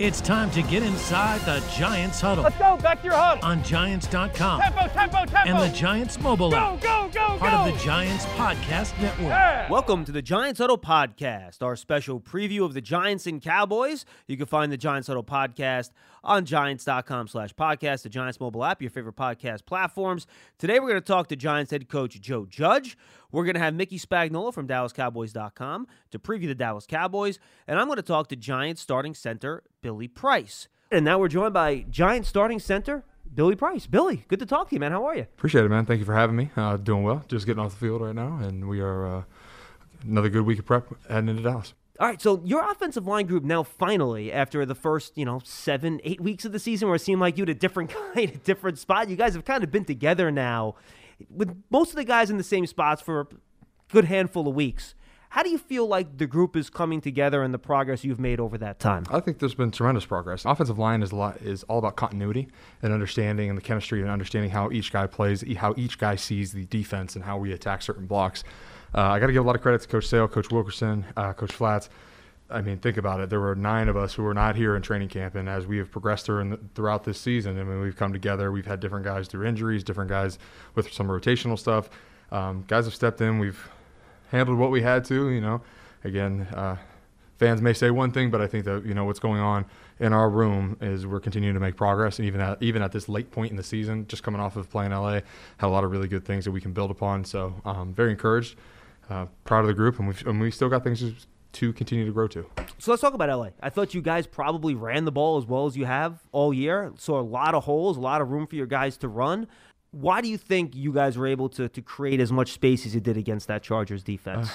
It's time to get inside the Giants huddle. Let's go, back to your huddle. On Giants.com. Tempo, tempo, tempo. And the Giants mobile app. Go, go, go, Part of the Giants podcast network. Yeah. Welcome to the Giants Huddle Podcast, our special preview of the Giants and Cowboys. You can find the Giants Huddle Podcast on Giants.com/podcast, the Giants mobile app, your favorite podcast platforms. Today we're going to talk to Giants head coach Joe Judge. We're going to have Mickey Spagnola from DallasCowboys.com to preview the Dallas Cowboys. And I'm going to talk to Giants starting center Billy Price. And now we're joined by Giants starting center Billy Price. Billy, good to talk to you, man. How are you? Appreciate it, man. Thank you for having me. Doing well. Just getting off the field right now. And we are another good week of prep heading into Dallas. All right, so your offensive line group now finally, after the first, 7-8 weeks of the season where it seemed like you had a different guy in a different spot, you guys have kind of been together now with most of the guys in the same spots for a good handful of weeks. How do you feel like the group is coming together and the progress you've made over that time? I think there's been tremendous progress. Offensive line is all about continuity and understanding and the chemistry and understanding how each guy plays, how each guy sees the defense and how we attack certain blocks. I got to give a lot of credit to Coach Sale, Coach Wilkerson, Coach Flats. I mean, think about it. There were 9 of us who were not here in training camp, and as we have progressed throughout this season, I mean, we've come together. We've had different guys through injuries, different guys with some rotational stuff. Guys have stepped in. We've handled what we had to, Again, fans may say one thing, but I think that, what's going on in our room is we're continuing to make progress. And even at this late point in the season, just coming off of playing LA, had a lot of really good things that we can build upon. So very encouraged, proud of the group, and we still got things to continue to grow to. So let's talk about LA. I thought you guys probably ran the ball as well as you have all year. Saw a lot of holes, a lot of room for your guys to run. Why do you think you guys were able to create as much space as you did against that Chargers defense?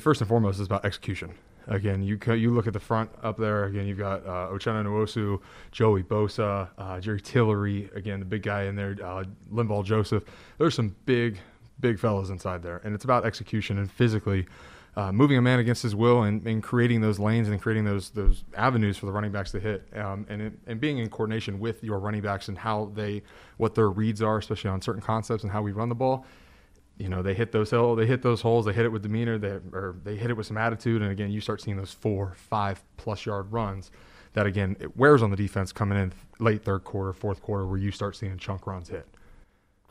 First and foremost, it's about execution. Again, you look at the front up there. Again, you've got Ochena Nwosu, Joey Bosa, Jerry Tillery. Again, the big guy in there, Linval Joseph. There's some big, big fellas inside there. And it's about execution and physically moving a man against his will and creating those lanes and creating those avenues for the running backs to hit, and being in coordination with your running backs and what their reads are, especially on certain concepts and how we run the ball. They hit those holes. They hit it with demeanor. They hit it with some attitude. And again, you start seeing those 4-5+ yard runs. That again, it wears on the defense coming in late third quarter, fourth quarter, where you start seeing chunk runs hit.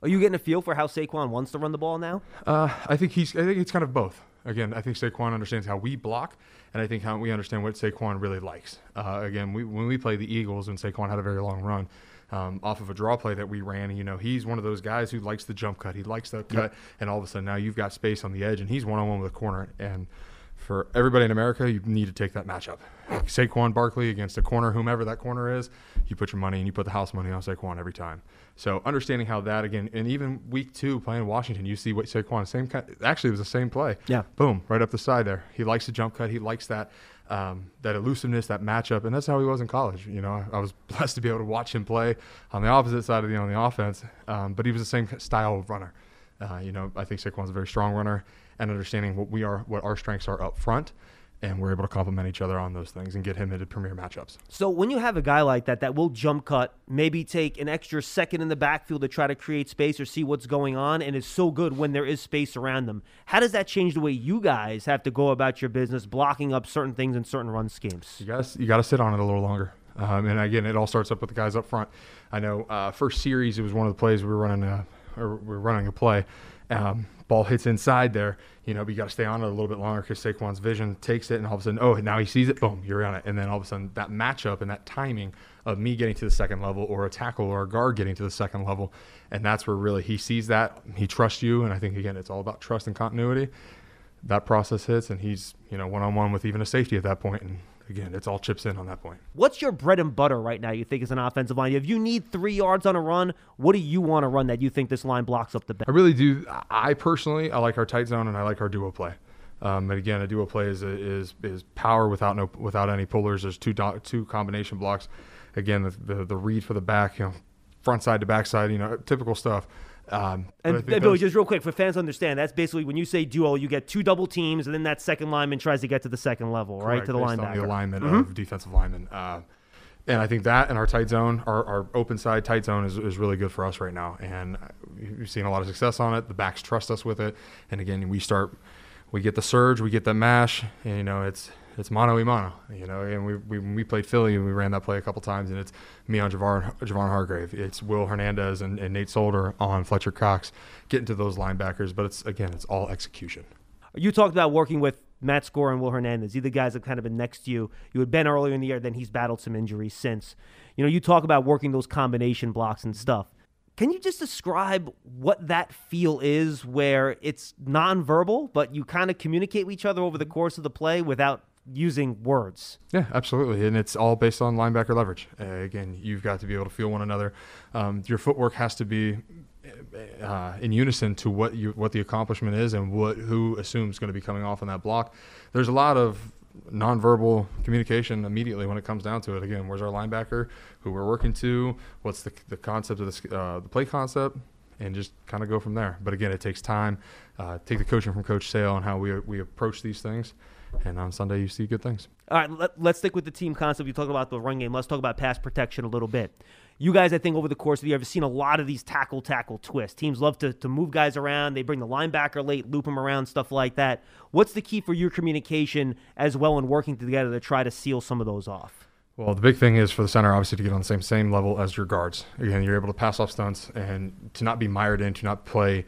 Are you getting a feel for how Saquon wants to run the ball now? I think it's kind of both. Again, I think Saquon understands how we block, and I think how we understand what Saquon really likes. When we played the Eagles, when Saquon had a very long run off of a draw play that we ran, and he's one of those guys who likes the jump cut. He likes that cut, and all of a sudden now you've got space on the edge, and he's one-on-one with a corner. And for everybody in America, you need to take that matchup. Saquon Barkley against a corner, whomever that corner is, you put your money and you put the house money on Saquon every time. So understanding how that, again, and even week 2 playing Washington, you see what Saquon, actually it was the same play. Yeah. Boom, right up the side there. He likes the jump cut. He likes that that elusiveness, that matchup, and that's how he was in college. I was blessed to be able to watch him play on the opposite side on the offense, but he was the same style of runner. I think Saquon's a very strong runner, and understanding what our strengths are up front, and we're able to complement each other on those things and get him into premier matchups. So when you have a guy like that will jump cut, maybe take an extra second in the backfield to try to create space or see what's going on, and is so good when there is space around them, how does that change the way you guys have to go about your business, blocking up certain things in certain run schemes? You got to sit on it a little longer. And again, it all starts up with the guys up front. I know first series, it was one of the plays we're running a play. Ball hits inside there, but you got to stay on it a little bit longer because Saquon's vision takes it, and all of a sudden, now he sees it, boom, you're on it. And then all of a sudden, that matchup and that timing of me getting to the second level or a tackle or a guard getting to the second level, and that's where really he sees that. He trusts you, and I think, again, it's all about trust and continuity. That process hits, and he's, one-on-one with even a safety at that point, and again, it's all chips in on that point. What's your bread and butter right now, you think, as an offensive line? If you need 3 yards on a run, what do you want to run that you think this line blocks up the best? I really do. I personally like our tight zone, and I like our duo play. And again, a duo play is power without any pullers. There's two combination blocks. Again, the read for the back, front side to back side, typical stuff. And Billy, just real quick, for fans to understand, that's basically when you say duo, you get 2 double teams, and then that second lineman tries to get to the second level, correct, right, to the linebacker. On the alignment of defensive linemen. And I think that and our tight zone, our open side tight zone is really good for us right now. And we've seen a lot of success on it. The backs trust us with it. And again, we get the surge, we get the mash, and it's mano y mano, you know. And we played Philly and we ran that play a couple times, and it's me on Javon Hargrave, it's Will Hernandez and Nate Solder on Fletcher Cox, getting to those linebackers. But it's all execution. You talked about working with Matt Skor and Will Hernandez. These are the guys that have kind of been next to you. You had been earlier in the year, then he's battled some injuries since. You know, you talk about working those combination blocks and stuff. Can you just describe what that feel is, where it's nonverbal, but you kind of communicate with each other over the course of the play without using words? Yeah, absolutely. And it's all based on linebacker leverage. Again, you've got to be able to feel one another. Your footwork has to be in unison to what the accomplishment is and who assumes going to be coming off on that block. There's a lot of nonverbal communication immediately when it comes down to it. Again, where's our linebacker? Who we're working to? What's the concept of the play concept? And just kind of go from there. But again, it takes time. Take the coaching from Coach Sale on how we approach these things. And on Sunday, you see good things. All right, let's stick with the team concept. You talk about the run game. Let's talk about pass protection a little bit. You guys, I think, over the course of the year, have seen a lot of these tackle twists. Teams love to move guys around. They bring the linebacker late, loop them around, stuff like that. What's the key for your communication as well in working together to try to seal some of those off? Well, the big thing is for the center, obviously, to get on the same level as your guards. Again, you're able to pass off stunts and to not be mired in, to play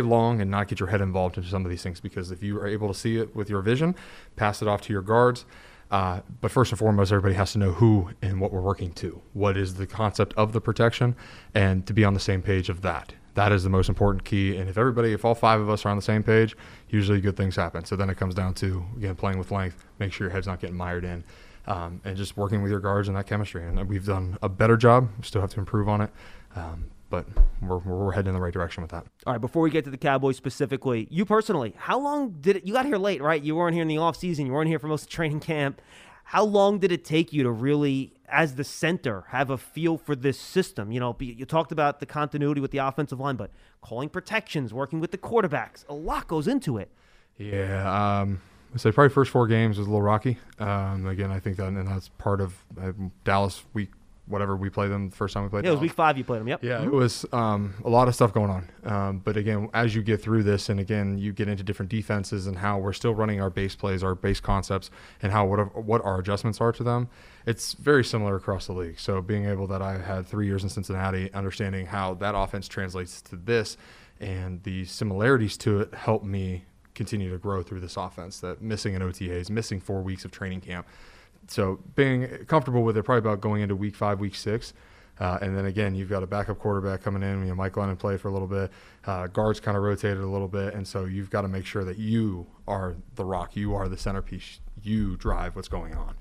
long and not get your head involved into some of these things, because if you are able to see it with your vision, pass it off to your guards. But first and foremost, everybody has to know who and what we're working to. What is the concept of the protection, and to be on the same page of that. That is the most important key. And if all five of us are on the same page, usually good things happen. So then it comes down to, again, playing with length, make sure your head's not getting mired in. And just working with your guards and that chemistry. And we've done a better job. We still have to improve on it. But we're heading in the right direction with that. All right, before we get to the Cowboys specifically, you personally, how long did it – you got here late, right? You weren't here in the offseason. You weren't here for most of training camp. How long did it take you to really, as the center, have a feel for this system? You know, you talked about the continuity with the offensive line, but calling protections, working with the quarterbacks, a lot goes into it. Yeah, so probably first four games was a little rocky. Again, I think that's part of Dallas week, whatever we played them the first time we played. Yeah, it was Dallas. Week 5 you played them. Yep. Yeah, It was a lot of stuff going on. But again, as you get through this, and again, you get into different defenses and how we're still running our base plays, our base concepts, and how what our adjustments are to them. It's very similar across the league. So being able that I had 3 years in Cincinnati, understanding how that offense translates to this, and the similarities to it helped me continue to grow through this offense, that missing in OTAs, missing 4 weeks of training camp. So being comfortable with it, probably about going into week 5, week 6. And then again, you've got a backup quarterback coming in. You know, Mike Glennon played for a little bit. Guards kind of rotated a little bit. And so you've got to make sure that you are the rock. You are the centerpiece. You drive what's going on.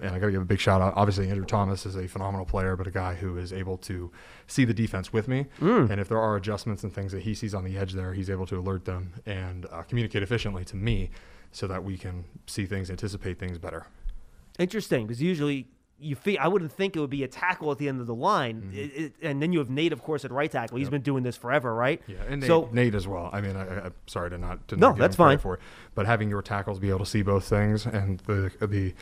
And I got to give a big shout out. Obviously, Andrew Thomas is a phenomenal player, but a guy who is able to see the defense with me. And if there are adjustments and things that he sees on the edge there, he's able to alert them and communicate efficiently to me so that we can see things, anticipate things better. Interesting, because usually I wouldn't think it would be a tackle at the end of the line. And then you have Nate, of course, at right tackle. He's been doing this forever, right? Yeah, and Nate as well. I mean, I'm sorry to not to no, that's fine. For it, but having your tackles be able to see both things and the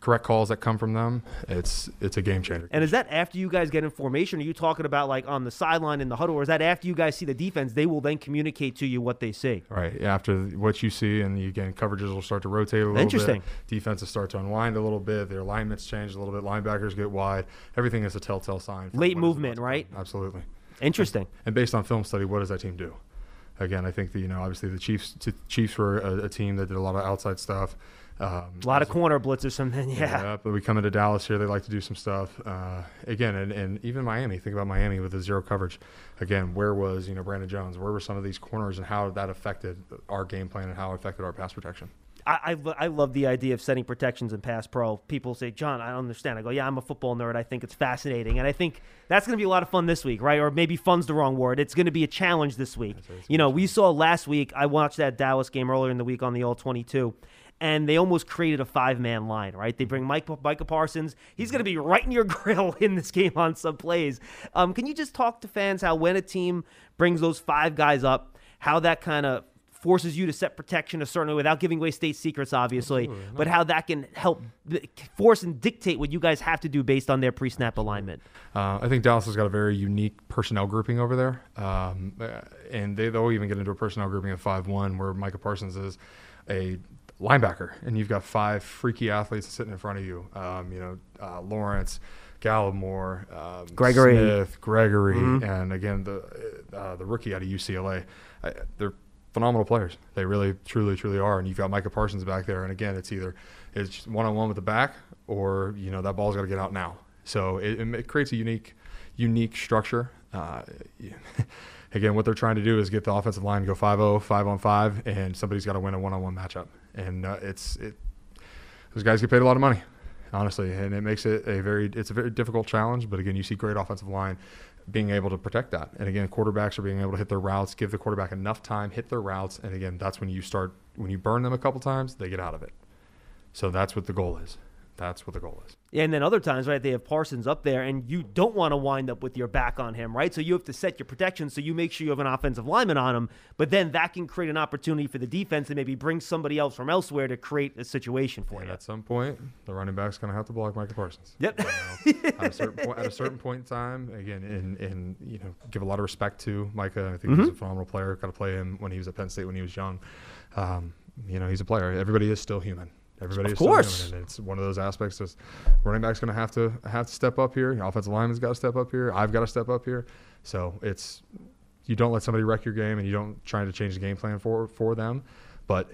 correct calls that come from them, it's a game changer. And is that after you guys get in formation? Are you talking about like on the sideline in the huddle, or is that after you guys see the defense, they will then communicate to you what they see? Right. After what you see, and again, coverages will start to rotate a little bit. Defenses start to unwind a little bit. Their alignments change a little bit. Linebackers get wide. Everything is a telltale sign. Late movement, right? Absolutely. Interesting. And based on film study, what does that team do? Again, I think obviously the Chiefs were a team that did a lot of outside stuff. A lot of corner blitzes from then, yeah. But we come into Dallas here, they like to do some stuff. Again, and even Miami, think about Miami with the zero coverage. Again, where was Brandon Jones? Where were some of these corners, and how that affected our game plan and how it affected our pass protection? I love the idea of setting protections in pass pro. People say, John, I don't understand. I go, yeah, I'm a football nerd. I think it's fascinating. And I think that's going to be a lot of fun this week, right? Or maybe fun's the wrong word. It's going to be a challenge this week. We saw last week, I watched that Dallas game earlier in the week on the All-22, and they almost created a five-man line, right? They bring Micah Parsons. He's going to be right in your grill in this game on some plays. Can you just talk to fans how when a team brings those five guys up, how that kind of forces you to set protection a certain way without giving away state secrets, obviously, but how that can help force and dictate what you guys have to do based on their pre-snap alignment? I think Dallas has got a very unique personnel grouping over there, and they'll even get into a personnel grouping of 5-1 where Micah Parsons is a linebacker, and you've got five freaky athletes sitting in front of you. Lawrence, Gallimore, Gregory. Smith, Gregory, mm-hmm. and again the rookie out of UCLA. They're phenomenal players. They really, truly, truly are. And you've got Micah Parsons back there. And again, it's one-on-one with the back, or that ball's got to get out now. So it creates a unique structure. Again, what they're trying to do is get the offensive line to go 5-0, 5-on-5, and somebody's got to win a one-on-one matchup. And those guys get paid a lot of money, honestly, and it makes it a very difficult challenge. But again, you see great offensive line being able to protect that. And again, quarterbacks are being able to hit their routes, give the quarterback enough time, hit their routes, and again, that's when you burn them a couple times, they get out of it. So that's what the goal is. That's what the goal is. Yeah, and then other times, right, they have Parsons up there, and you don't want to wind up with your back on him, right? So you have to set your protection so you make sure you have an offensive lineman on him, but then that can create an opportunity for the defense and maybe bring somebody else from elsewhere to create a situation for you. At some point, the running back's going to have to block Micah Parsons. Yep. At a certain point in time, again, and give a lot of respect to Micah. I think mm-hmm. he's a phenomenal player. Got to play him when he was at Penn State when he was young. He's a player. Everybody is still human. Everybody, of course, and it's one of those aspects. That's running back's going to have to step up here. Your offensive lineman's got to step up here. I've got to step up here. So you don't let somebody wreck your game, and you don't try to change the game plan for them. But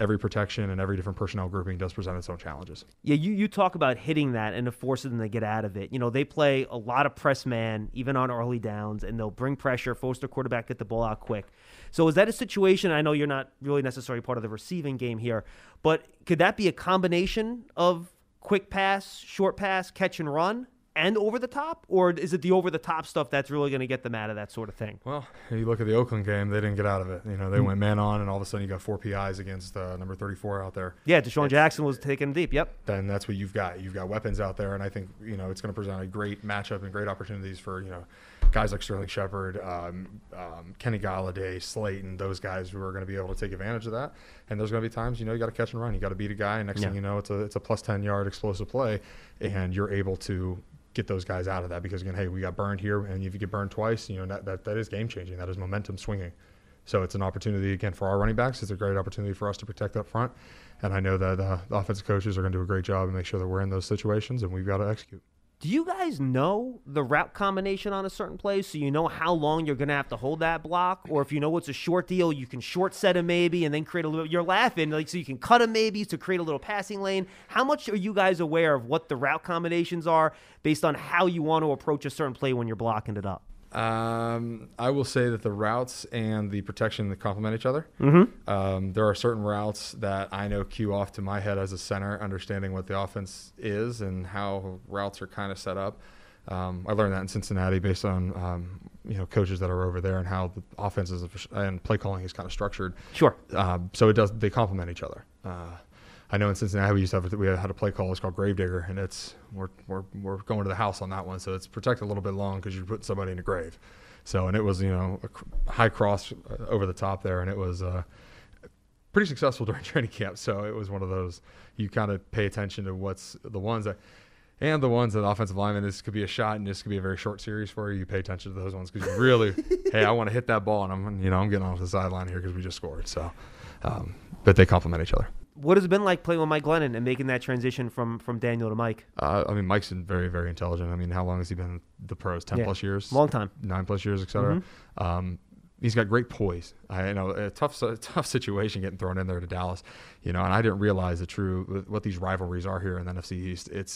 every protection and every different personnel grouping does present its own challenges. Yeah, you talk about hitting that and forcing them to get out of it. They play a lot of press man, even on early downs, and they'll bring pressure, force the quarterback, get the ball out quick. So is that a situation? I know you're not really necessarily part of the receiving game here, but could that be a combination of quick pass, short pass, catch and run, and over the top? Or is it the over the top stuff that's really going to get them out of that sort of thing? Well, you look at the Oakland game, they didn't get out of it. They went man on, and all of a sudden you got four PIs against number 34 out there. Yeah, Deshaun Jackson was taken deep, yep. Then that's what you've got. You've got weapons out there, and I think, it's going to present a great matchup and great opportunities for, guys like Sterling Shepard, Kenny Galladay, Slayton, those guys who are going to be able to take advantage of that. And there's going to be times, you got to catch and run. You got to beat a guy, and next thing you know, it's a plus 10-yard explosive play, and you're able to get those guys out of that because, again, hey, we got burned here, and if you get burned twice, that is game-changing. That is momentum swinging. So it's an opportunity, again, for our running backs. It's a great opportunity for us to protect up front, and I know that the offensive coaches are going to do a great job and make sure that we're in those situations, and we've got to execute. Do you guys know the route combination on a certain play so you know how long you're going to have to hold that block? Or if you know it's a short deal, you can short set him maybe and then create a little – you're laughing. So you can cut him maybe to create a little passing lane. How much are you guys aware of what the route combinations are based on how you want to approach a certain play when you're blocking it up? I will say that the routes and the protection that complement each other. Mm-hmm. There are certain routes that I know cue off to my head as a center, understanding what the offense is and how routes are kind of set up. I learned that in Cincinnati based on coaches that are over there and how the offenses and play calling is kind of structured. Sure. So they complement each other. I know in Cincinnati we had a play call. It's called Gravedigger, and we're going to the house on that one. So it's protected a little bit long because you put somebody in a grave. So and it was a high cross over the top there, and it was pretty successful during training camp. So it was one of those you kind of pay attention to what's the ones that offensive linemen, this could be a shot and this could be a very short series for you. You pay attention to those ones because you really hey, I want to hit that ball, and I'm getting off the sideline here because we just scored. So, but they complement each other. What has it been like playing with Mike Glennon and making that transition from Daniel to Mike? Mike's very, very intelligent. How long has he been in the pros? 10-plus years? Long time. 9-plus years, et cetera. Mm-hmm. He's got great poise. I know a tough situation getting thrown in there to Dallas, and I didn't realize what these rivalries are here in the NFC East. It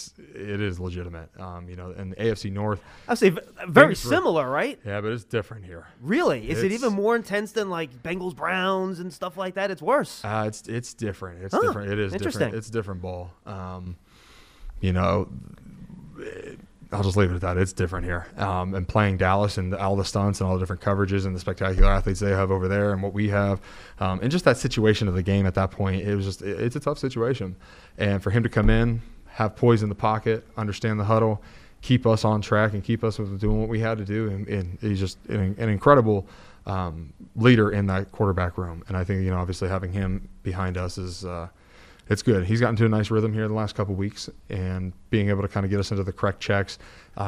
is legitimate, and the AFC North. I would say very similar, right? Yeah, but it's different here. Really? Is it even more intense than like Bengals Browns and stuff like that? It's worse. It's different. It's different. It is different. It's different ball. I'll just leave it at that. It's different here. And playing Dallas and all the stunts and all the different coverages and the spectacular athletes they have over there and what we have. And just that situation of the game at that point, it's a tough situation. And for him to come in, have poise in the pocket, understand the huddle, keep us on track and keep us doing what we had to do. And he's just an incredible leader in that quarterback room. And I think, obviously having him behind us is it's good. He's gotten to a nice rhythm here the last couple of weeks and being able to kind of get us into the correct checks.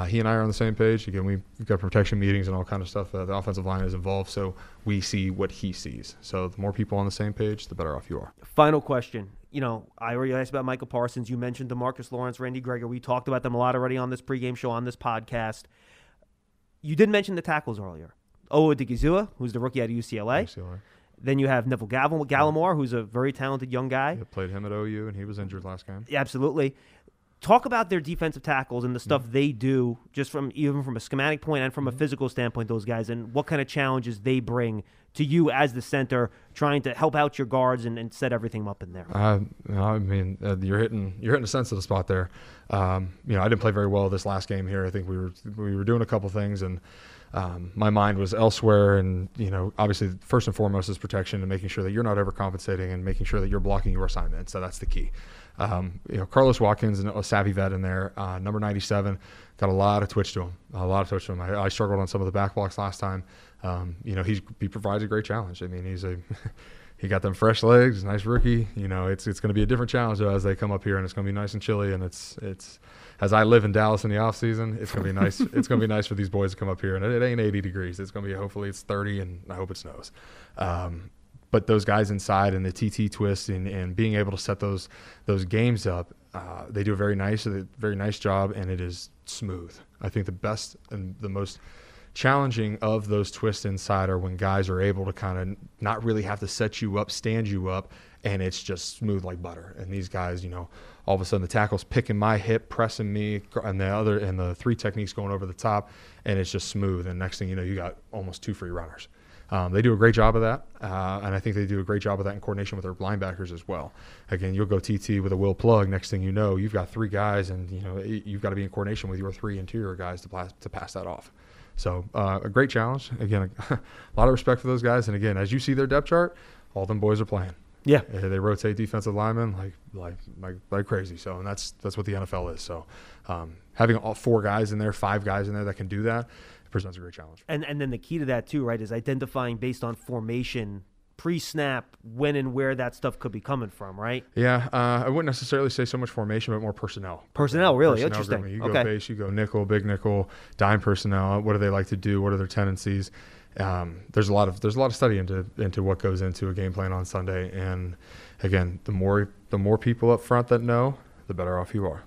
He and I are on the same page. Again, we've got protection meetings and all kind of stuff. The offensive line is involved, so we see what he sees. So the more people on the same page, the better off you are. Final question. you know, I already asked about Micah Parsons. You mentioned DeMarcus Lawrence, Randy Gregory. We talked about them a lot already on this pregame show, on this podcast. You did mention the tackles earlier. Owo Digizua, who's the rookie out of UCLA. Then you have Neville Gallimore, who's a very talented young guy. Yeah, played him at OU, and he was injured last game. Yeah, absolutely. Talk about their defensive tackles and the stuff they do, just from a schematic point and from a physical standpoint, those guys, and what kind of challenges they bring to you as the center, trying to help out your guards and set everything up in there. You're hitting a sensitive spot there. I didn't play very well this last game here. I think we were doing a couple things and. My mind was elsewhere, and obviously first and foremost is protection and making sure that you're not overcompensating and making sure that you're blocking your assignment. So that's the key. Carlos Watkins, a savvy vet in there, number 97, got a lot of twitch to him. I struggled on some of the back blocks last time. He provides a great challenge. I mean, he got them fresh legs, nice rookie. It's going to be a different challenge as they come up here, and it's going to be nice and chilly, and it's. As I live in Dallas in the off season, it's gonna be nice. It's gonna be nice for these boys to come up here, and it ain't 80 degrees. It's gonna be hopefully it's 30, and I hope it snows. But those guys inside and the TT twist and being able to set those games up, they do a very nice job, and it is smooth. I think the best and the most challenging of those twists inside are when guys are able to kind of not really have to set you up, stand you up, and it's just smooth like butter. And these guys, all of a sudden the tackle's picking my hip, pressing me, and the three techniques going over the top, and it's just smooth. And next thing you know, you got almost two free runners. They do a great job of that, and I think they do a great job of that in coordination with their linebackers as well. Again, you'll go TT with a will plug. Next thing you know, you've got three guys, and you've got to be in coordination with your three interior guys to pass that off. So a great challenge. Again, a lot of respect for those guys. And again, as you see their depth chart, all them boys are playing. Yeah, they rotate defensive linemen like crazy. So, and that's what the NFL is. So, having all five guys in there that can do that, it presents a great challenge. And then the key to that too, right, is identifying based on formation, pre-snap, when and where that stuff could be coming from, right? Yeah, I wouldn't necessarily say so much formation, but more personnel. Personnel, really interesting. Grouping. You go base, you go nickel, big nickel, dime personnel. What do they like to do? What are their tendencies? There's a lot of study into what goes into a game plan on Sunday, and again, the more people up front that know, the better off you are.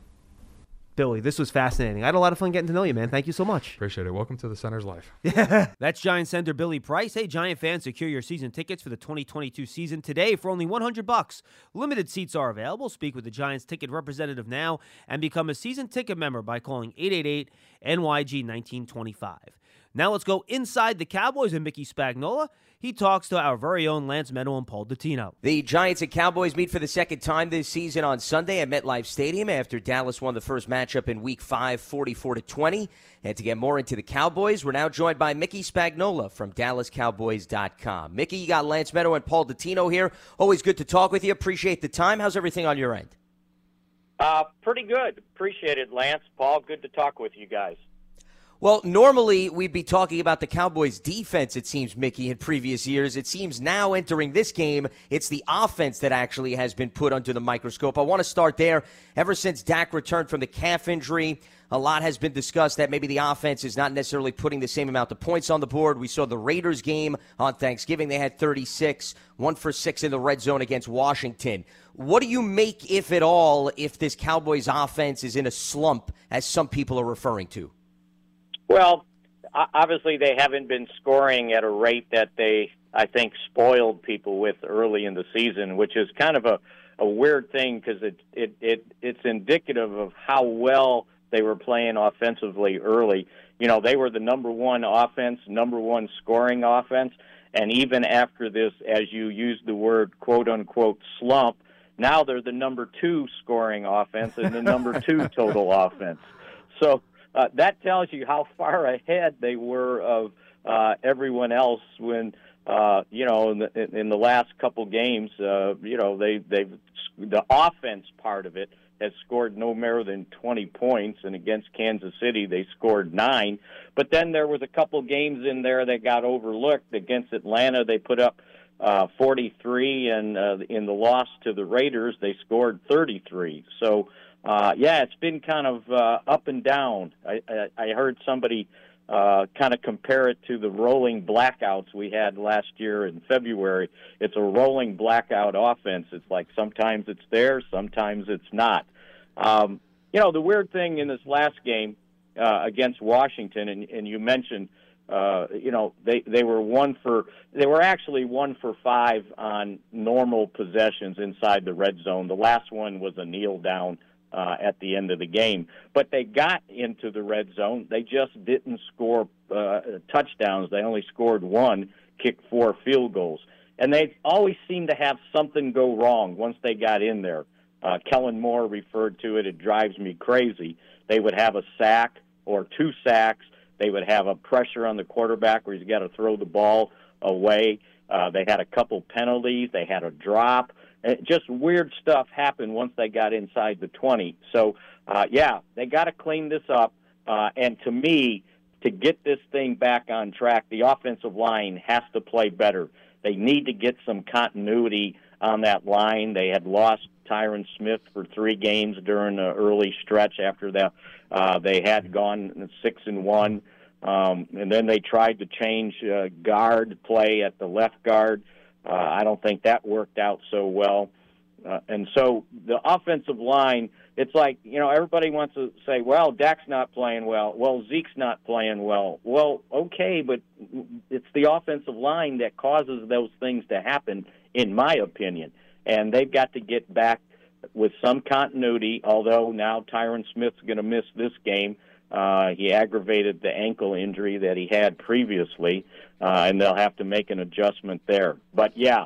Billy, this was fascinating. I had a lot of fun getting to know you, man. Thank you so much. Appreciate it. Welcome to the center's life. Yeah. That's Giant center Billy Price. Hey, Giant fans, secure your season tickets for the 2022 season today for only $100. Limited seats are available. Speak with the Giants ticket representative now and become a season ticket member by calling 888-NYG-1925. Now let's go inside the Cowboys and Mickey Spagnola. He talks to our very own Lance Meadow and Paul Dettino. The Giants and Cowboys meet for the second time this season on Sunday at MetLife Stadium after Dallas won the first matchup in Week 5, 44-20. And to get more into the Cowboys, we're now joined by Mickey Spagnola from DallasCowboys.com. Mickey, you got Lance Meadow and Paul Dettino here. Always good to talk with you. Appreciate the time. How's everything on your end? Pretty good. Appreciate it, Lance. Paul, good to talk with you guys. Well, normally we'd be talking about the Cowboys' defense, it seems, Mickey, in previous years. It seems now entering this game, it's the offense that actually has been put under the microscope. I want to start there. Ever since Dak returned from the calf injury, a lot has been discussed that maybe the offense is not necessarily putting the same amount of points on the board. We saw the Raiders game on Thanksgiving. They had 36, 1 for 6 in the red zone against Washington. What do you make, if at all, if this Cowboys' offense is in a slump, as some people are referring to? Well, obviously they haven't been scoring at a rate that they, I think, spoiled people with early in the season, which is kind of a weird thing because it's indicative of how well they were playing offensively early. They were the number one offense, number one scoring offense, and even after this, as you use the word, quote-unquote, slump, now they're the number two scoring offense and the number two total offense. So... that tells you how far ahead they were of everyone else when, in the last couple games, the offense part of it has scored no more than 20 points, and against Kansas City they scored 9. But then there was a couple games in there that got overlooked. Against Atlanta they put up 43, and in the loss to the Raiders they scored 33. So, it's been kind of up and down. I heard somebody kind of compare it to the rolling blackouts we had last year in February. It's a rolling blackout offense. It's like sometimes it's there, sometimes it's not. You know, the weird thing in this last game against Washington, and you mentioned, you know, they were actually 1 for 5 on normal possessions inside the red zone. The last one was a kneel down at the end of the game, but they got into the red zone. They just didn't score touchdowns. They only scored one, kicked 4 field goals, and they always seemed to have something go wrong once they got in there. Kellen Moore referred to it. It drives me crazy. They would have a sack or 2 sacks. They would have a pressure on the quarterback where he's got to throw the ball away. They had a couple penalties. They had a drop. Just weird stuff happened once they got inside the 20. So, yeah, they got to clean this up. And to me, to get this thing back on track, the offensive line has to play better. They need to get some continuity on that line. They had lost Tyron Smith for 3 games during the early stretch after that. They had gone 6-1, and then they tried to change guard play at the left guard. I don't think that worked out so well. And so the offensive line, it's like, you know, everybody wants to say, well, Dak's not playing well. Well, Zeke's not playing well. Well, okay, but it's the offensive line that causes those things to happen, in my opinion. And they've got to get back with some continuity, although now Tyron Smith's going to miss this game. He aggravated the ankle injury that he had previously, and they'll have to make an adjustment there. But, yeah,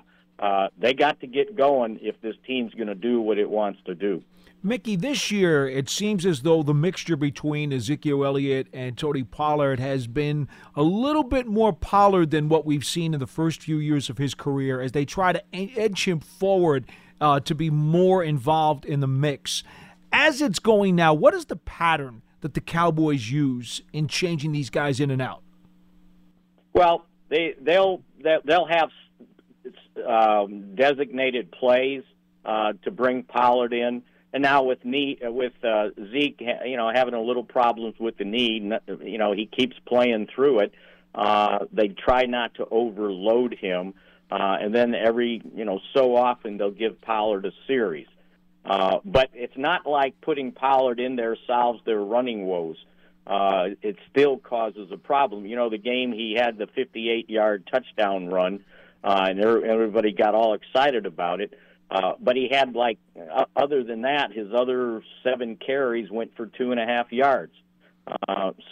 they got to get going if this team's going to do what it wants to do. Mickey, this year it seems as though the mixture between Ezekiel Elliott and Tony Pollard has been a little bit more Pollard than what we've seen in the first few years of his career as they try to edge him forward to be more involved in the mix. As it's going now, what is the pattern that the Cowboys use in changing these guys in and out? Well, they'll have designated plays to bring Pollard in. And now with Zeke, you know, having a little problems with the knee, you know, he keeps playing through it. They try not to overload him, and then every, you know, so often they'll give Pollard a series. But it's not like putting Pollard in there solves their running woes. It still causes a problem. You know, the game he had the 58-yard touchdown run, and everybody got all excited about it. But he had, like, other than that, his other 7 carries went for 2.5 yards.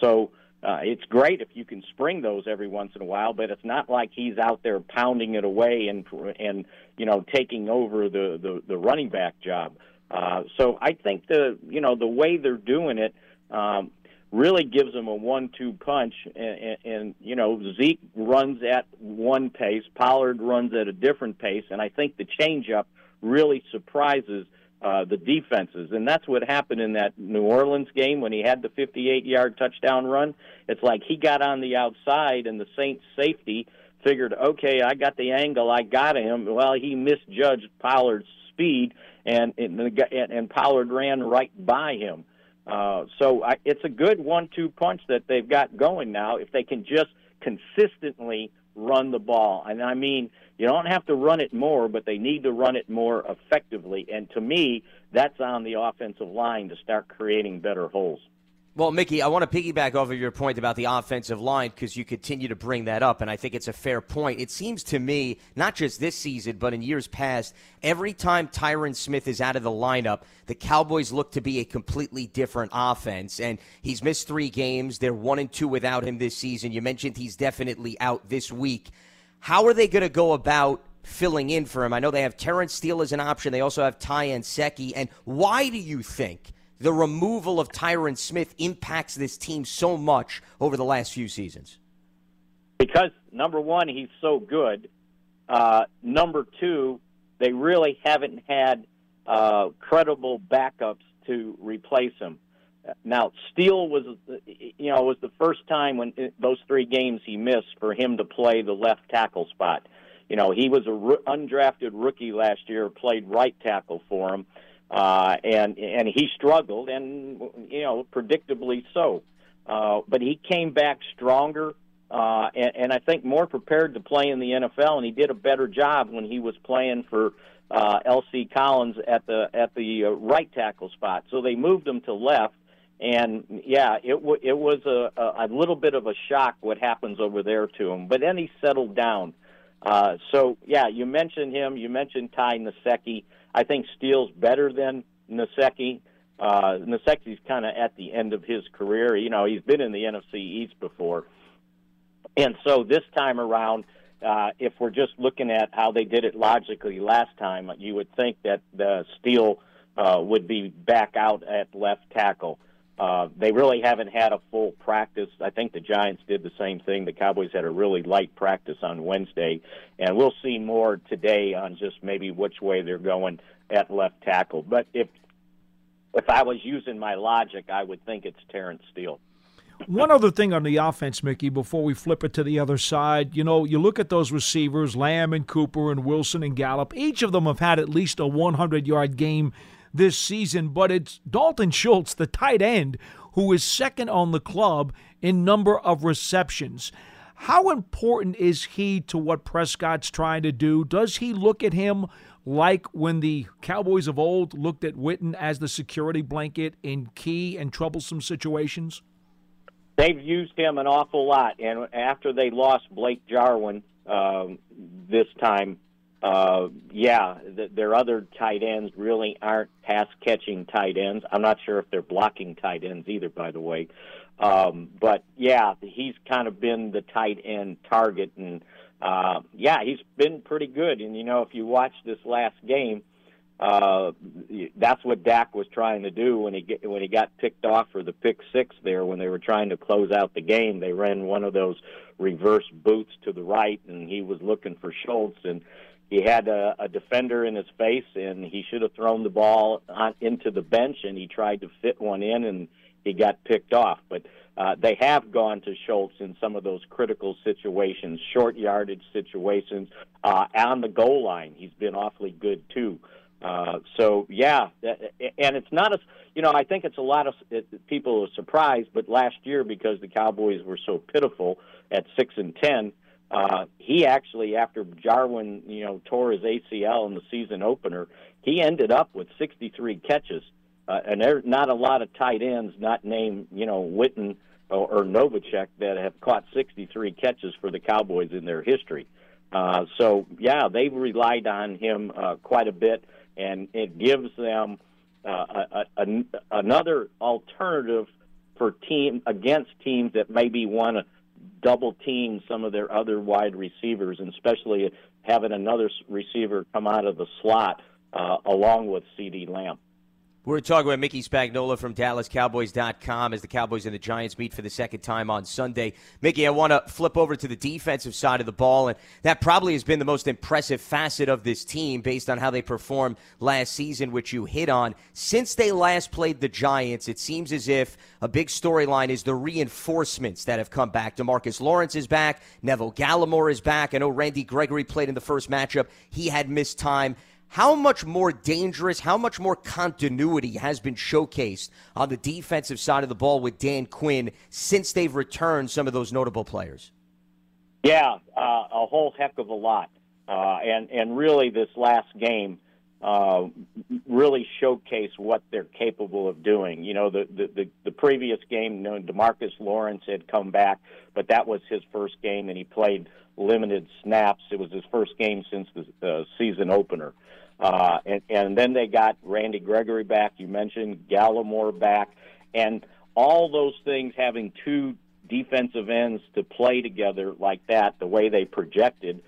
So it's great if you can spring those every once in a while, but it's not like he's out there pounding it away and you know, taking over the running back job. So I think the way they're doing it really gives them a 1-2 punch, and you know, Zeke runs at one pace, Pollard runs at a different pace, and I think the changeup really surprises the defenses. And that's what happened in that New Orleans game when he had the 58-yard touchdown run. It's like he got on the outside, and the Saints' safety figured, okay, I got the angle, I got him. Well, he misjudged Pollard's speed, and Pollard ran right by him. It's a good 1-2 punch that they've got going now if they can just consistently run the ball. And I mean, you don't have to run it more, but they need to run it more effectively. And to me, that's on the offensive line to start creating better holes. Well, Mickey, I want to piggyback off of your point about the offensive line because you continue to bring that up, and I think it's a fair point. It seems to me, not just this season, but in years past, every time Tyron Smith is out of the lineup, the Cowboys look to be a completely different offense, and he's missed 3 games. They're 1-2 without him this season. You mentioned he's definitely out this week. How are they going to go about filling in for him? I know they have Terrence Steele as an option. They also have Ty Nsekhe. And why do you think the removal of Tyron Smith impacts this team so much over the last few seasons? Because, number one, he's so good. Number two, they really haven't had credible backups to replace him. Now, Steele was the first time when those 3 games he missed for him to play the left tackle spot. You know, he was an undrafted rookie last year, played right tackle for him. And he struggled, and, you know, predictably so. But he came back stronger and I think more prepared to play in the NFL, and he did a better job when he was playing for L.C. Collins at the right tackle spot. So they moved him to left, and, yeah, it was a little bit of a shock what happens over there to him. But then he settled down. So, yeah, you mentioned him. You mentioned Ty Nsekhe. I think Steele's better than Nsekhe. Nsekhe's kind of at the end of his career. You know, he's been in the NFC East before. And so this time around, if we're just looking at how they did it logically last time, you would think that Steele would be back out at left tackle. They really haven't had a full practice. I think the Giants did the same thing. The Cowboys had a really light practice on Wednesday, and we'll see more today on just maybe which way they're going at left tackle. But if I was using my logic, I would think it's Terrence Steele. One other thing on the offense, Mickey, before we flip it to the other side, you know, you look at those receivers, Lamb and Cooper and Wilson and Gallup, each of them have had at least a 100-yard game this season, but it's Dalton Schultz, the tight end, who is second on the club in number of receptions. How important is he to what Prescott's trying to do? Does he look at him like when the Cowboys of old looked at Witten as the security blanket in key and troublesome situations? They've used him an awful lot, and after they lost Blake Jarwin this time, their other tight ends really aren't pass-catching tight ends. I'm not sure if they're blocking tight ends either, by the way. But, yeah, he's kind of been the tight end target, and, he's been pretty good. And, you know, if you watch this last game, that's what Dak was trying to do when he got picked off for the pick six there when they were trying to close out the game. They ran one of those reverse boots to the right, and he was looking for Schultz, and he had a defender in his face, and he should have thrown the ball into the bench, and he tried to fit one in, and he got picked off. But they have gone to Schultz in some of those critical situations, short yardage situations, on the goal line. He's been awfully good, too. And it's not as, you know, I think it's a lot of people are surprised, but last year, because the Cowboys were so pitiful at 6-10, he actually, after Jarwin, you know, tore his ACL in the season opener, he ended up with 63 catches. And there's not a lot of tight ends, not named, you know, Witten or Novacek, that have caught 63 catches for the Cowboys in their history. They've relied on him quite a bit. And it gives them another alternative for against teams that maybe want to double team some of their other wide receivers, and especially having another receiver come out of the slot along with C.D. Lamb. We're talking with Mickey Spagnola from DallasCowboys.com as the Cowboys and the Giants meet for the second time on Sunday. Mickey, I want to flip over to the defensive side of the ball, and that probably has been the most impressive facet of this team based on how they performed last season, which you hit on. Since they last played the Giants, it seems as if a big storyline is the reinforcements that have come back. DeMarcus Lawrence is back. Neville Gallimore is back. I know Randy Gregory played in the first matchup. He had missed time. How much more dangerous, how much more continuity has been showcased on the defensive side of the ball with Dan Quinn since they've returned some of those notable players? Yeah, a whole heck of a lot. And really this last game really showcased what they're capable of doing. You know, the previous game, you know, DeMarcus Lawrence had come back, but that was his first game, and he played limited snaps. It was his first game since the season opener. And then they got Randy Gregory back, you mentioned, Gallimore back, and all those things, having two defensive ends to play together like that, the way they projected,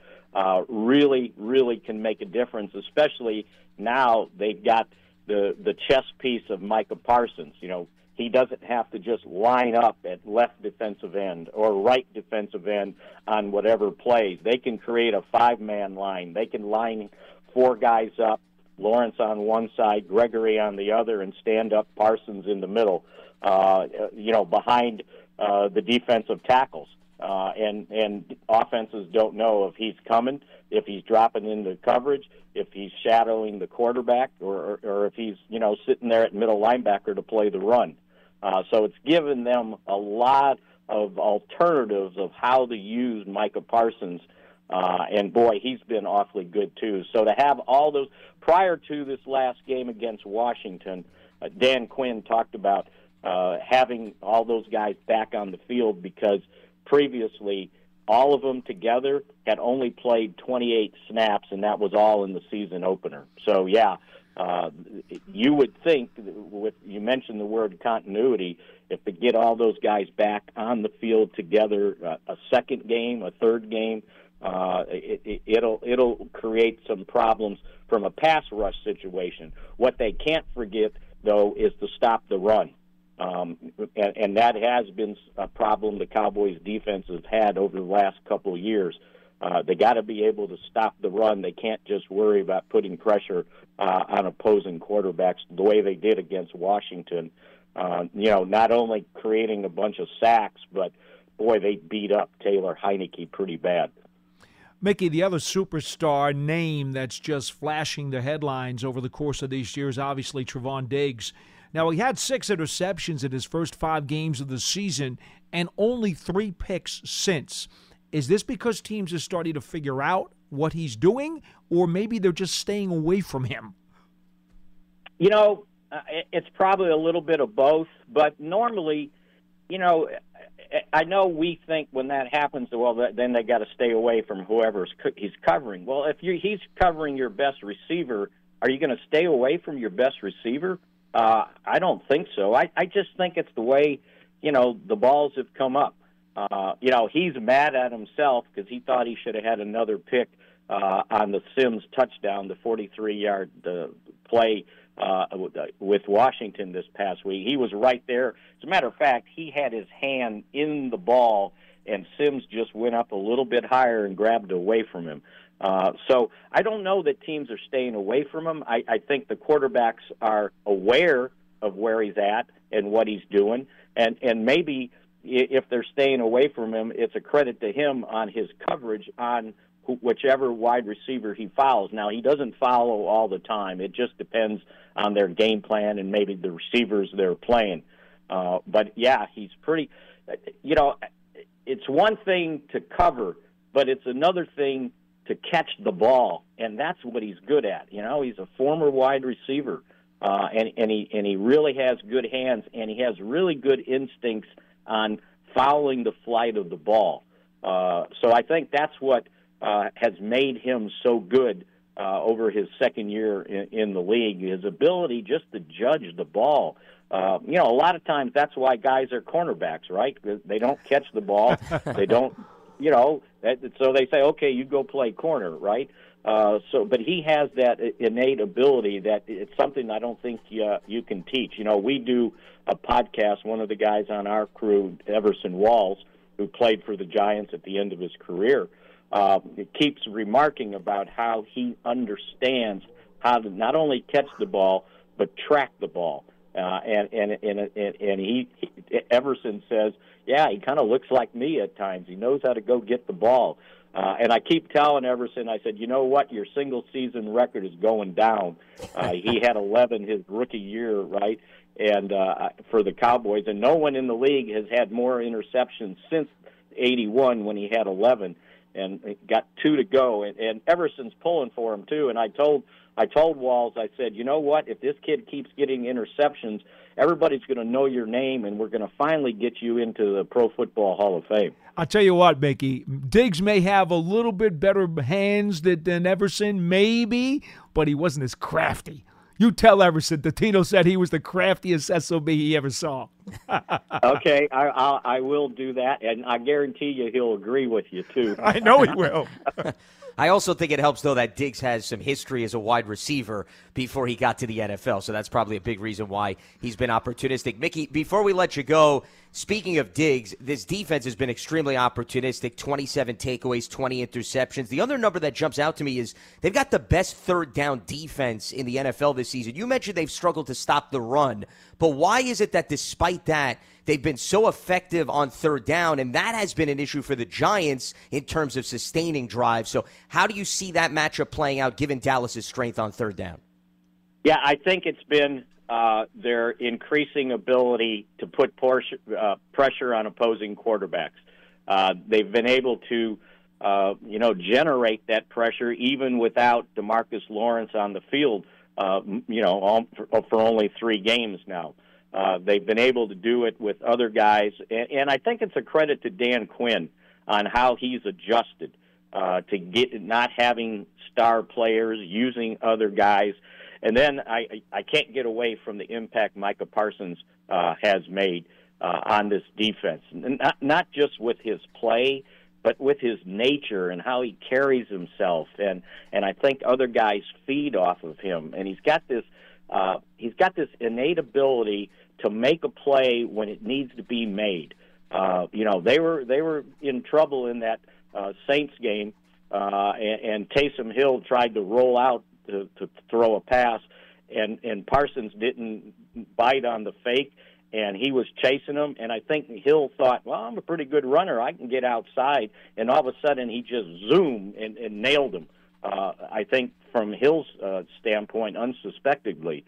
really, really can make a difference, especially now they've got the chess piece of Micah Parsons. You know, he doesn't have to just line up at left defensive end or right defensive end on whatever plays. They can create a five-man line. They can line four guys up, Lawrence on one side, Gregory on the other, and stand up Parsons in the middle, behind the defensive tackles. And offenses don't know if he's coming, if he's dropping into coverage, if he's shadowing the quarterback, or if he's, you know, sitting there at middle linebacker to play the run. So it's given them a lot of alternatives of how to use Micah Parsons. And, boy, he's been awfully good, too. So to have all those – prior to this last game against Washington, Dan Quinn talked about having all those guys back on the field because previously all of them together had only played 28 snaps, and that was all in the season opener. So, yeah, you would think with you mentioned the word continuity – if they get all those guys back on the field together, a second game, a third game, it'll create some problems from a pass rush situation. What they can't forget, though, is to stop the run, and that has been a problem the Cowboys' defense has had over the last couple of years. They got to be able to stop the run. They can't just worry about putting pressure on opposing quarterbacks the way they did against Washington. Not only creating a bunch of sacks, but, boy, they beat up Taylor Heineke pretty bad. Mickey, the other superstar name that's just flashing the headlines over the course of these years, obviously Trevon Diggs. Now, he had 6 interceptions in his first 5 games of the season and only 3 picks since. Is this because teams are starting to figure out what he's doing, or maybe they're just staying away from him? You know, it's probably a little bit of both, but normally, you know, I know we think when that happens, well, then they got to stay away from whoever he's covering. Well, if he's covering your best receiver, are you going to stay away from your best receiver? I don't think so. I just think it's the way, you know, the balls have come up. He's mad at himself because he thought he should have had another pick on the Sims touchdown, the 43-yard play with Washington this past week. He was right there. As a matter of fact, he had his hand in the ball, and Sims just went up a little bit higher and grabbed away from him. So I don't know that teams are staying away from him. I think the quarterbacks are aware of where he's at and what he's doing, and maybe if they're staying away from him, it's a credit to him on his coverage on whichever wide receiver he fouls. Now, he doesn't follow all the time. It just depends on their game plan and maybe the receivers they're playing. But, yeah, he's pretty – you know, it's one thing to cover, but it's another thing to catch the ball, and that's what he's good at. You know, he's a former wide receiver, and he really has good hands, and he has really good instincts on fouling the flight of the ball. So I think that's what has made him so good over his second year in the league, his ability just to judge the ball. A lot of times that's why guys are cornerbacks, right? They don't catch the ball. They don't, you know, so they say, okay, you go play corner, right? But he has that innate ability that it's something I don't think you can teach. You know, we do a podcast, one of the guys on our crew, Everson Walls, who played for the Giants at the end of his career, keeps remarking about how he understands how to not only catch the ball, but track the ball. Everson says, yeah, he kind of looks like me at times. He knows how to go get the ball. And I keep telling Everson, I said, you know what? Your single-season record is going down. He had 11 his rookie year, right, and for the Cowboys. And no one in the league has had more interceptions since 81 when he had 11 and got 2 to go. And Everson's pulling for him, too. And I told Walls, I said, you know what? If this kid keeps getting interceptions, everybody's going to know your name, and we're going to finally get you into the Pro Football Hall of Fame. I'll tell you what, Mickey, Diggs may have a little bit better hands than Everson, maybe, but he wasn't as crafty. You tell Everson, Dettino said he was the craftiest SOB he ever saw. Okay, I will do that, and I guarantee you he'll agree with you, too. I know he will. I also think it helps, though, that Diggs has some history as a wide receiver before he got to the NFL, so that's probably a big reason why he's been opportunistic. Mickey, before we let you go, speaking of Diggs, this defense has been extremely opportunistic, 27 takeaways, 20 interceptions. The other number that jumps out to me is they've got the best third-down defense in the NFL this season. You mentioned they've struggled to stop the run, but why is it that despite that, they've been so effective on third down, and that has been an issue for the Giants in terms of sustaining drives? So how do you see that matchup playing out given Dallas's strength on third down? Yeah, I think it's been their increasing ability to put pressure on opposing quarterbacks. They've been able to, generate that pressure even without DeMarcus Lawrence on the field, for only 3 games now. They've been able to do it with other guys, and I think it's a credit to Dan Quinn on how he's adjusted to get not having star players, using other guys. And then I can't get away from the impact Micah Parsons has made on this defense, not just with his play, but with his nature and how he carries himself. And I think other guys feed off of him. And he's got this innate ability to make a play when it needs to be made. They were in trouble in that Saints game, and Taysom Hill tried to roll out to throw a pass, and Parsons didn't bite on the fake, and he was chasing him. And I think Hill thought, well, I'm a pretty good runner. I can get outside. And all of a sudden he just zoomed and nailed him. I think from Hill's standpoint, unsuspectingly.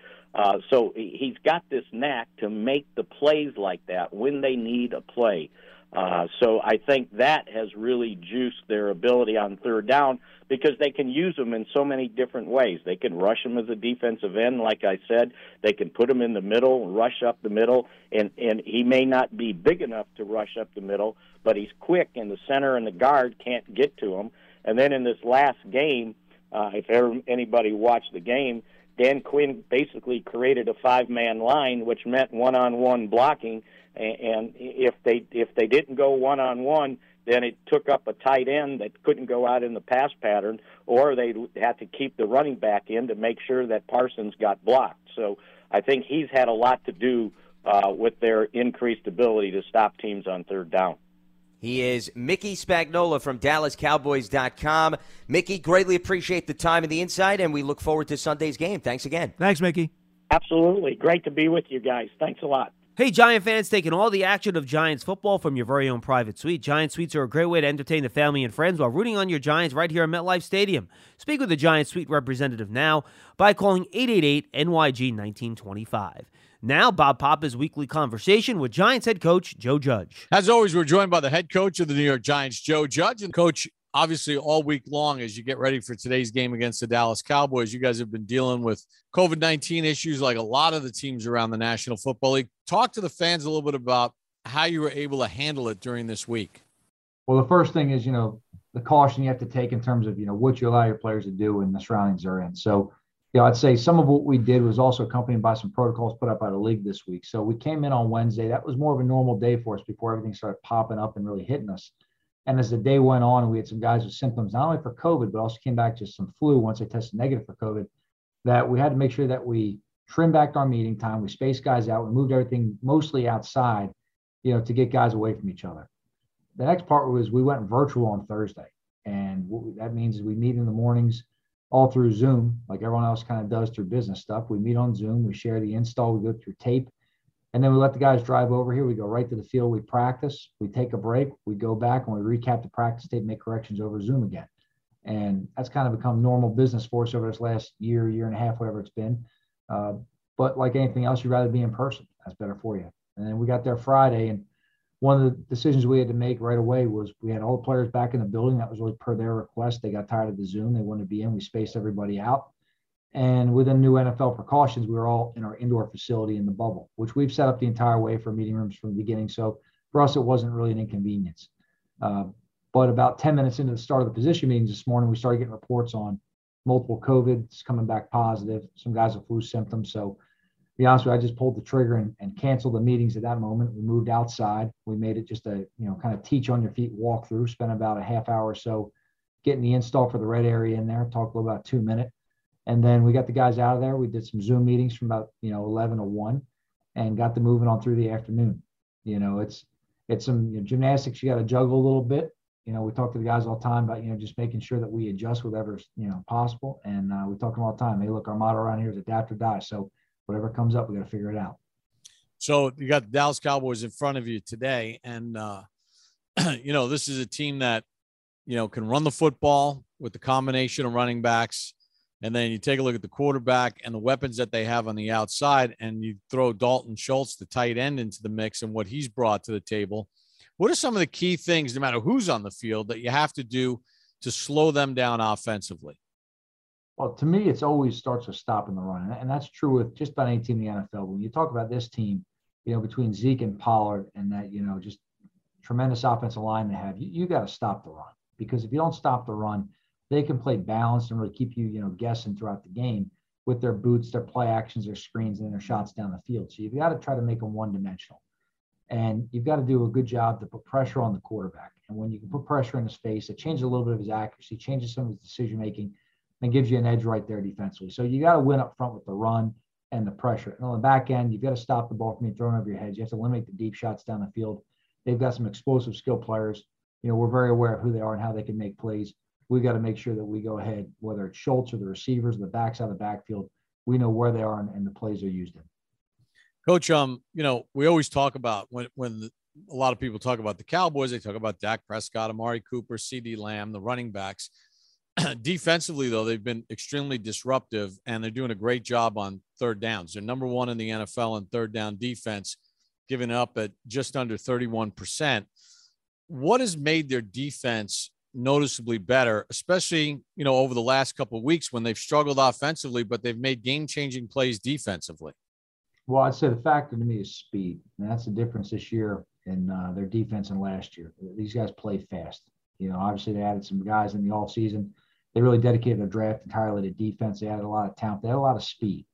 So he's got this knack to make the plays like that when they need a play. So I think that has really juiced their ability on third down because they can use them in so many different ways. They can rush them as a defensive end, like I said. They can put him in the middle, rush up the middle, and he may not be big enough to rush up the middle, but he's quick, and the center and the guard can't get to him. And then in this last game, if anybody watched the game, Dan Quinn basically created a 5-man line, which meant one-on-one blocking. And if they didn't go one-on-one, then it took up a tight end that couldn't go out in the pass pattern, or they had to keep the running back in to make sure that Parsons got blocked. So I think he's had a lot to do with their increased ability to stop teams on third down. He is Mickey Spagnola from DallasCowboys.com. Mickey, greatly appreciate the time and the insight, and we look forward to Sunday's game. Thanks again. Thanks, Mickey. Absolutely. Great to be with you guys. Thanks a lot. Hey, Giant fans, taking all the action of Giants football from your very own private suite. Giant Suites are a great way to entertain the family and friends while rooting on your Giants right here at MetLife Stadium. Speak with a Giant Suite representative now by calling 888-NYG-1925. Now, Bob Papa's weekly conversation with Giants head coach Joe Judge. As always, we're joined by the head coach of the New York Giants, Joe Judge. And Coach, obviously all week long as you get ready for today's game against the Dallas Cowboys, you guys have been dealing with COVID-19 issues like a lot of the teams around the National Football League. Talk to the fans a little bit about how you were able to handle it during this week. Well, the first thing is, the caution you have to take in terms of, what you allow your players to do and the surroundings they're in. So, I'd say some of what we did was also accompanied by some protocols put up by the league this week. So we came in on Wednesday. That was more of a normal day for us before everything started popping up and really hitting us. And as the day went on, we had some guys with symptoms, not only for COVID, but also came back just some flu once they tested negative for COVID, that we had to make sure that we trimmed back our meeting time. We spaced guys out. We moved everything mostly outside, to get guys away from each other. The next part was we went virtual on Thursday. And what that means is we meet in the mornings, all through Zoom, like everyone else kind of does through business stuff. We meet on Zoom, we share the install, we go through tape, and then we let the guys drive over here. We go right to the field, we practice, we take a break, we go back and we recap the practice tape, make corrections over Zoom again. And that's kind of become normal business for us over this last year, year and a half, whatever it's been. But like anything else, you'd rather be in person. That's better for you. And then we got there Friday, and one of the decisions we had to make right away was we had all the players back in the building. That was really per their request. They got tired of the Zoom. They wanted to be in. We spaced everybody out. And within new NFL precautions, we were all in our indoor facility in the bubble, which we've set up the entire way for meeting rooms from the beginning. So for us, it wasn't really an inconvenience. But about 10 minutes into the start of the position meetings this morning, we started getting reports on multiple COVIDs coming back positive, some guys with flu symptoms. So to be honest with you, I just pulled the trigger and canceled the meetings at that moment. We moved outside. We made it just a, kind of teach on your feet walkthrough, spent about a half hour or so getting the install for the red area in there, talked a little about 2 minutes. And then we got the guys out of there. We did some Zoom meetings from about, 11 to 1 and got them moving on through the afternoon. It's some gymnastics you got to juggle a little bit. We talk to the guys all the time about, just making sure that we adjust whatever's, possible. And we talk to them all the time. Hey, look, our motto around here is adapt or die. So whatever comes up, we got to figure it out. So you got the Dallas Cowboys in front of you today. And, this is a team that, can run the football with the combination of running backs. And then you take a look at the quarterback and the weapons that they have on the outside, and you throw Dalton Schultz, the tight end, into the mix and what he's brought to the table. What are some of the key things, no matter who's on the field, that you have to do to slow them down offensively? Well, to me, it's always starts with stopping the run. And that's true with just about any team in the NFL. When you talk about this team, you know, between Zeke and Pollard and that, you know, just tremendous offensive line they have, you got to stop the run. Because if you don't stop the run, they can play balanced and really keep you, you know, guessing throughout the game with their boots, their play actions, their screens, and their shots down the field. So you've got to try to make them one-dimensional. And you've got to do a good job to put pressure on the quarterback. And when you can put pressure in his face, it changes a little bit of his accuracy, changes some of his decision-making, and gives you an edge right there defensively. So you got to win up front with the run and the pressure. And on the back end, you've got to stop the ball from being thrown over your head. You have to eliminate the deep shots down the field. They've got some explosive skill players. You know, we're very aware of who they are and how they can make plays. We've got to make sure that we go ahead, whether it's Schultz or the receivers, or the backs out of the backfield, we know where they are and the plays they're used in. Coach, you know, we always talk about when a lot of people talk about the Cowboys, they talk about Dak Prescott, Amari Cooper, CeeDee Lamb, the running backs. Defensively, though, they've been extremely disruptive, and they're doing a great job on third downs. They're number one in the NFL in third down defense, giving up at just under 31%. What has made their defense noticeably better, especially, you know, over the last couple of weeks when they've struggled offensively, but they've made game-changing plays defensively? Well, I'd say the factor to me is speed, and that's the difference this year in their defense and last year. These guys play fast. You know, obviously they added some guys in the offseason. They really dedicated their draft entirely to defense. They added a lot of talent. They had a lot of speed.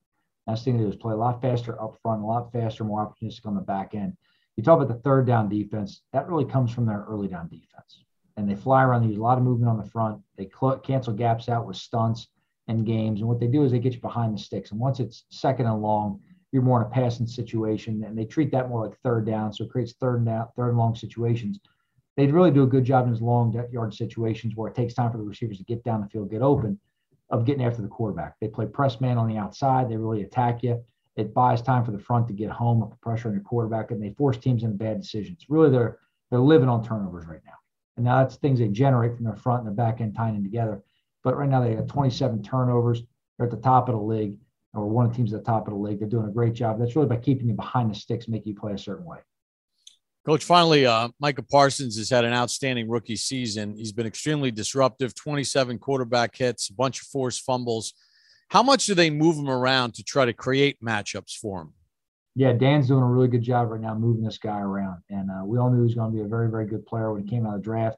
That's the thing they do is play a lot faster up front, a lot faster, more opportunistic on the back end. You talk about the third down defense, that really comes from their early down defense. And they fly around, they use a lot of movement on the front. They cancel gaps out with stunts and games. And what they do is they get you behind the sticks. And once it's second and long, you're more in a passing situation, and they treat that more like third down. So it creates third and long situations. They really do a good job in those long yard situations where it takes time for the receivers to get down the field, get open, of getting after the quarterback. They play press man on the outside. They really attack you. It buys time for the front to get home and put pressure on your quarterback, and they force teams into bad decisions. Really, they're living on turnovers right now. And now that's things they generate from their front and the back end tying in together. But right now they have 27 turnovers. They're at the top of the league, or one of the teams at the top of the league. They're doing a great job. That's really by keeping you behind the sticks, making you play a certain way. Coach, finally, Micah Parsons has had an outstanding rookie season. He's been extremely disruptive, 27 quarterback hits, a bunch of forced fumbles. How much do they move him around to try to create matchups for him? Yeah, Dan's doing a really good job right now moving this guy around. And we all knew he was going to be a very, very good player when he came out of the draft.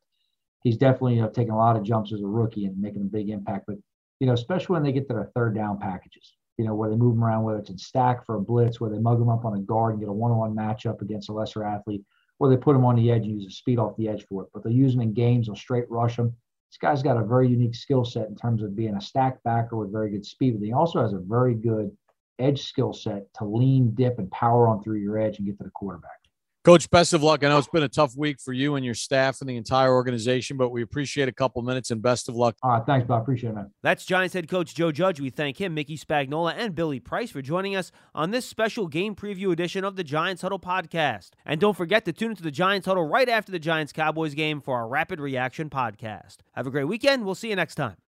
He's definitely, you know, taking a lot of jumps as a rookie and making a big impact. But, you know, especially when they get to their third down packages, you know, where they move him around, whether it's in stack for a blitz, where they mug him up on a guard and get a one-on-one matchup against a lesser athlete, or they put him on the edge and use the speed off the edge for it. But they'll use him in games, they'll straight rush him. This guy's got a very unique skill set in terms of being a stack backer with very good speed, but he also has a very good edge skill set to lean, dip, and power on through your edge and get to the quarterback. Coach, best of luck. I know it's been a tough week for you and your staff and the entire organization, but we appreciate a couple minutes and best of luck. All right, thanks, Bob. Appreciate it, man. That's Giants head coach Joe Judge. We thank him, Mickey Spagnola, and Billy Price for joining us on this special game preview edition of the Giants Huddle Podcast. And don't forget to tune into the Giants Huddle right after the Giants-Cowboys game for our Rapid Reaction Podcast. Have a great weekend. We'll see you next time.